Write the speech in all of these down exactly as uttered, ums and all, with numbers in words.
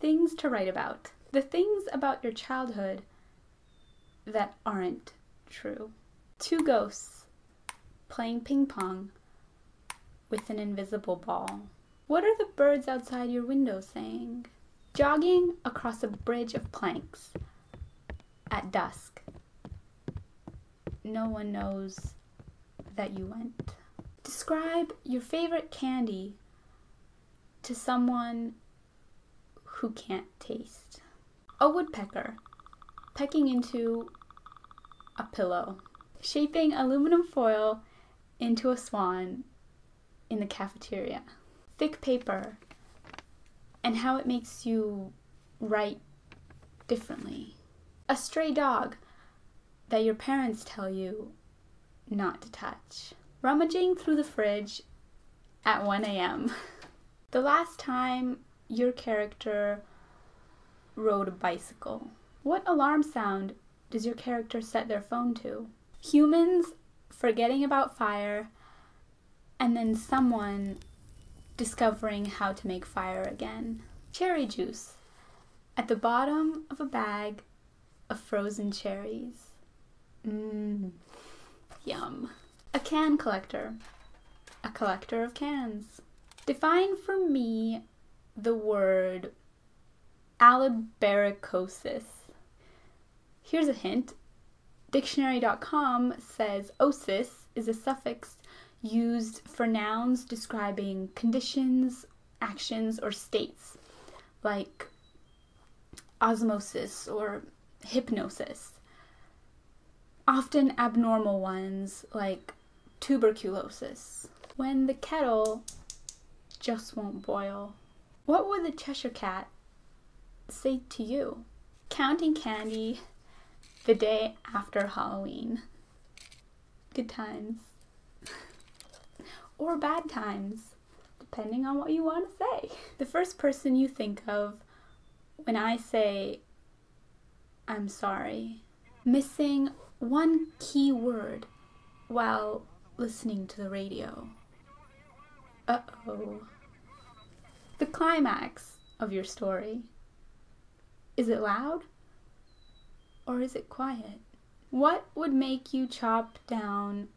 Things to write about. The things about your childhood that aren't true. Two ghosts playing ping pong with an invisible ball. What are the birds outside your window saying? Jogging across a bridge of planks at dusk. No one knows that you went. Describe your favorite candy to someone who can't taste. A woodpecker pecking into a pillow. Shaping aluminum foil into a swan in the cafeteria. Thick paper and how it makes you write differently. A stray dog that your parents tell you not to touch. Rummaging through the fridge at one A M The last time your character rode a bicycle. What alarm sound does your character set their phone to? Humans forgetting about fire, and then someone discovering how to make fire again. Cherry juice at the bottom of a bag of frozen cherries. Mmm, yum. A can collector, a collector of cans. Define for me the word alibaricosis. Here's a hint. Dictionary dot com says osis is a suffix used for nouns describing conditions, actions, or states, like osmosis or hypnosis. Often abnormal ones, like tuberculosis. When the kettle just won't boil. What would the Cheshire Cat say to you? Counting candy the day after Halloween. Good times. Or bad times, depending on what you want to say. The first person you think of when I say, I'm sorry. Missing one key word while listening to the radio. Uh-oh. The climax of your story. Is it loud? Or is it quiet? What would make you chop down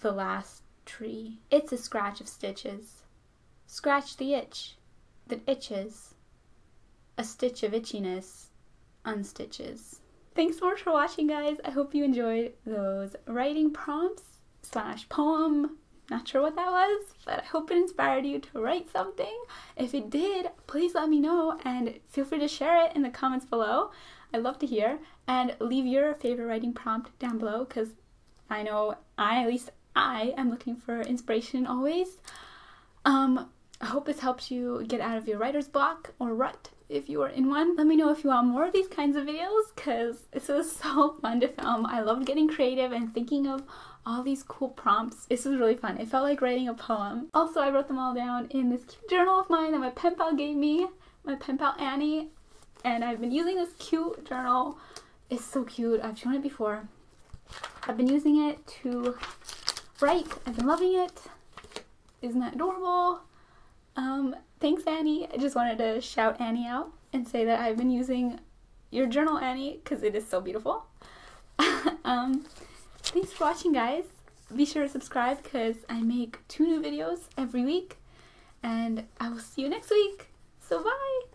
the last tree? It's a scratch of stitches. Scratch the itch that itches. A stitch of itchiness unstitches. Thanks so much for watching, guys. I hope you enjoyed those writing prompts slash poem. Not sure what that was, but I hope it inspired you to write something. If it did, please let me know and feel free to share it in the comments below. I'd love to hear. And leave your favorite writing prompt down below, because I know I, at least I, am looking for inspiration always. Um, I hope this helps you get out of your writer's block or rut if you are in one. Let me know if you want more of these kinds of videos, because this was so fun to film. I loved getting creative and thinking of all these cool prompts. This was really fun. It felt like writing a poem. Also, I wrote them all down in this cute journal of mine that my pen pal gave me, my pen pal Annie, and I've been using this cute journal. It's so cute. I've shown it before. I've been using it to write. I've been loving it. Isn't that adorable? Um, thanks, Annie. I just wanted to shout Annie out and say that I've been using your journal, Annie, because it is so beautiful. um, Thanks for watching, guys. Be sure to subscribe because I make two new videos every week, and I will see you next week. So bye!